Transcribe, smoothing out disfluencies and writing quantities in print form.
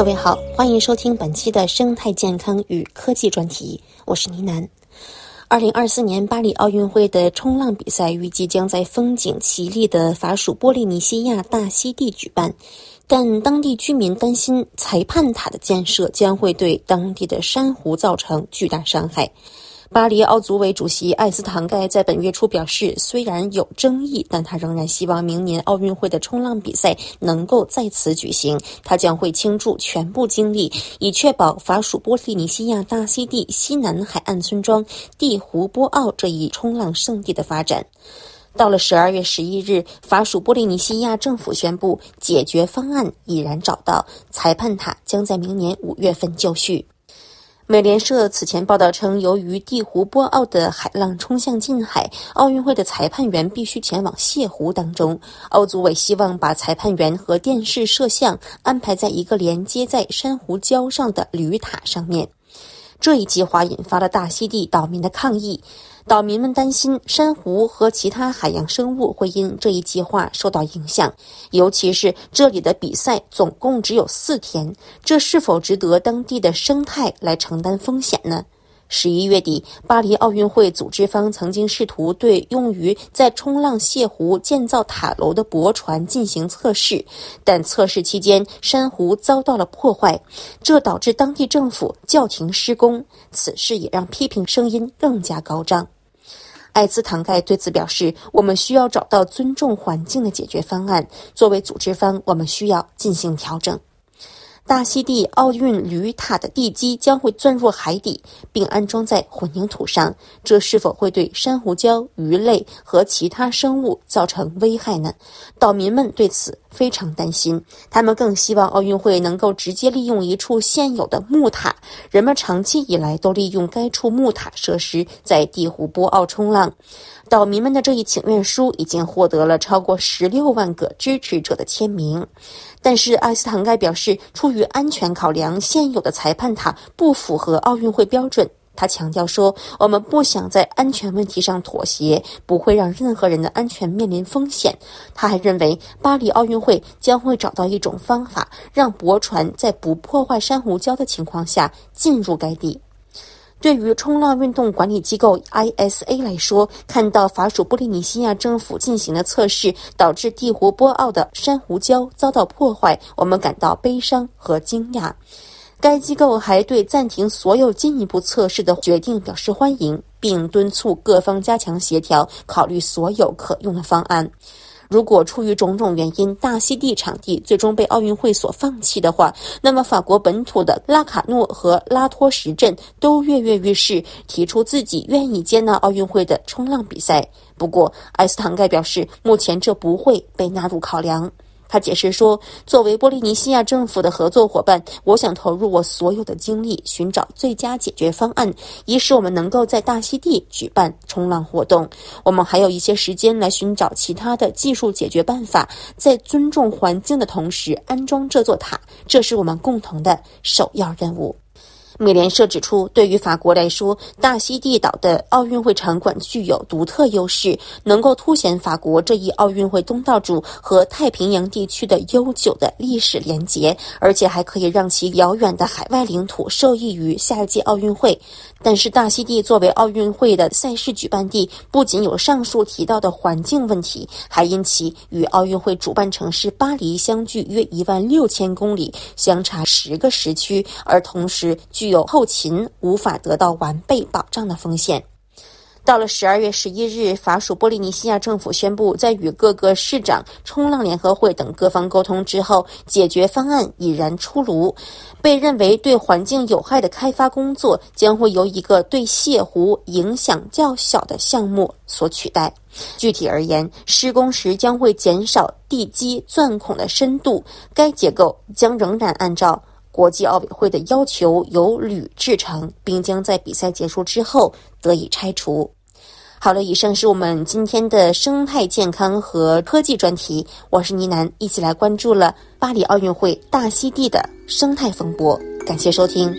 各位好，欢迎收听本期的生态健康与科技专题，我是倪楠。2024年巴黎奥运会的冲浪比赛预计将在风景奇丽的法属波利尼西亚大溪地举办，但当地居民担心裁判塔的建设将会对当地的珊瑚造成巨大伤害。巴黎奥组委主席艾斯唐盖在本月初表示，虽然有争议，但他仍然希望明年奥运会的冲浪比赛能够在此举行。他将会倾注全部精力，以确保法属波利尼西亚大溪地西南海岸村庄地湖波奥这一冲浪圣地的发展。到了12月11日，法属波利尼西亚政府宣布，解决方案已然找到，裁判塔将在明年5月份就绪。美联社此前报道称，由于地湖波奥的海浪冲向近海，奥运会的裁判员必须前往泻湖当中。奥组委希望把裁判员和电视摄像安排在一个连接在珊瑚礁上的铝塔上面。这一计划引发了大溪地岛民的抗议，岛民们担心珊瑚和其他海洋生物会因这一计划受到影响，尤其是这里的比赛总共只有4天，这是否值得当地的生态来承担风险呢？11月底，巴黎奥运会组织方曾经试图对用于在冲浪泻湖建造塔楼的驳船进行测试，但测试期间珊瑚遭到了破坏，这导致当地政府叫停施工，此事也让批评声音更加高涨。艾斯唐盖对此表示，我们需要找到尊重环境的解决方案，作为组织方，我们需要进行调整。大溪地奥运铝塔的地基将会钻入海底，并安装在混凝土上，这是否会对珊瑚礁、鱼类和其他生物造成危害呢？岛民们对此非常担心，他们更希望奥运会能够直接利用一处现有的木塔，人们长期以来都利用该处木塔设施在地湖波奥冲浪。岛民们的这一请愿书已经获得了超过16万个支持者的签名，但是艾斯唐盖表示，出于安全考量，现有的裁判塔不符合奥运会标准。他强调说，我们不想在安全问题上妥协，不会让任何人的安全面临风险。他还认为，巴黎奥运会将会找到一种方法，让驳船在不破坏珊瑚礁的情况下进入该地。对于冲浪运动管理机构 ISA 来说，看到法属波利尼西亚政府进行的测试导致地湖波奥的珊瑚礁遭到破坏，我们感到悲伤和惊讶。该机构还对暂停所有进一步测试的决定表示欢迎，并敦促各方加强协调，考虑所有可用的方案。如果出于种种原因，大溪地场地最终被奥运会所放弃的话，那么法国本土的拉卡诺和拉托什镇都跃跃欲试，提出自己愿意接纳奥运会的冲浪比赛。不过，艾斯唐盖表示，目前这不会被纳入考量。他解释说，作为波利尼西亚政府的合作伙伴，我想投入我所有的精力，寻找最佳解决方案，以使我们能够在大溪地举办冲浪活动。我们还有一些时间来寻找其他的技术解决办法，在尊重环境的同时安装这座塔，这是我们共同的首要任务。美联社指出，对于法国来说，大溪地岛的奥运会场馆具有独特优势，能够凸显法国这一奥运会东道主和太平洋地区的悠久的历史连结，而且还可以让其遥远的海外领土受益于下一届奥运会。但是大溪地作为奥运会的赛事举办地，不仅有上述提到的环境问题，还因其与奥运会主办城市巴黎相距约16000公里，相差10个时区，而同时具有后勤无法得到完备保障的风险。到了12月11日，法属波利尼西亚政府宣布，在与各个市长、冲浪联合会等各方沟通之后，解决方案已然出炉。被认为对环境有害的开发工作将会由一个对泻湖影响较小的项目所取代。具体而言，施工时将会减少地基钻孔的深度，该结构将仍然按照国际奥委会的要求由铝制成，并将在比赛结束之后得以拆除。好了，以上是我们今天的生态健康和科技专题，我是倪楠，一起来关注了巴黎奥运会大溪地的生态风波。感谢收听。